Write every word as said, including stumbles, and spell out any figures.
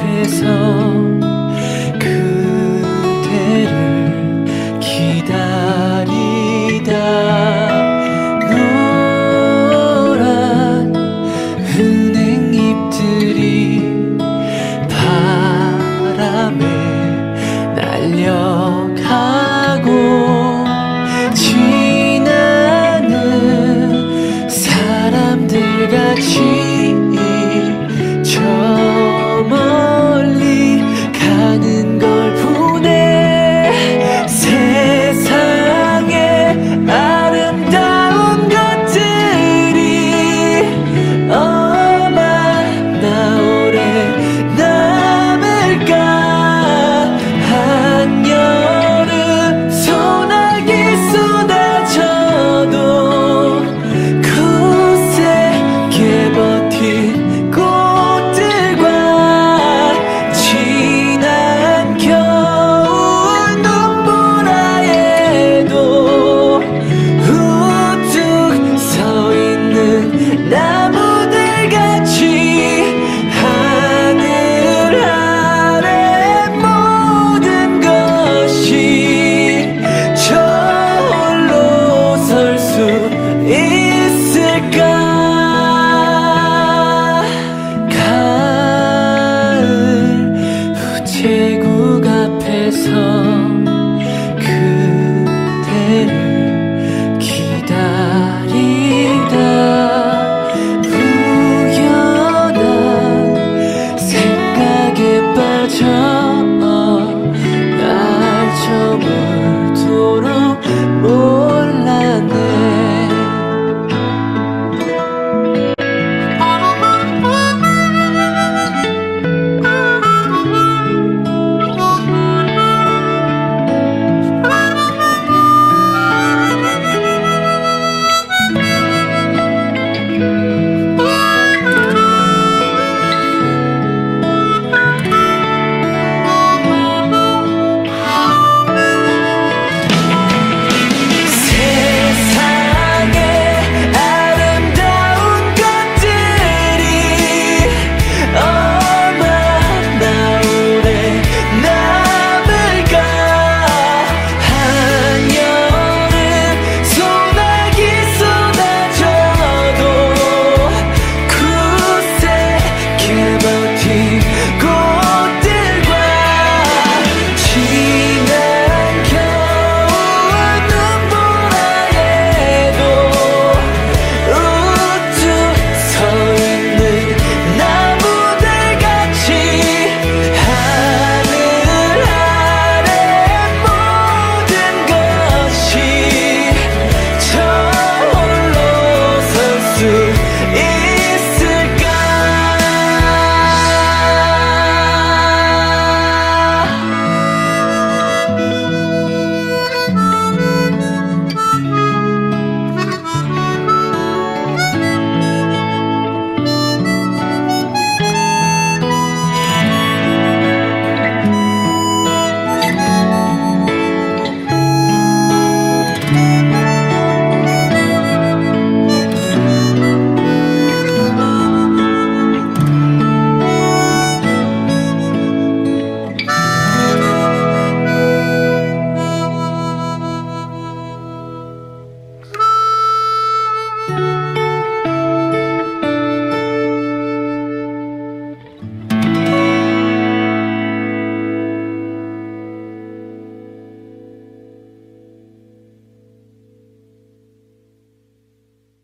앞에서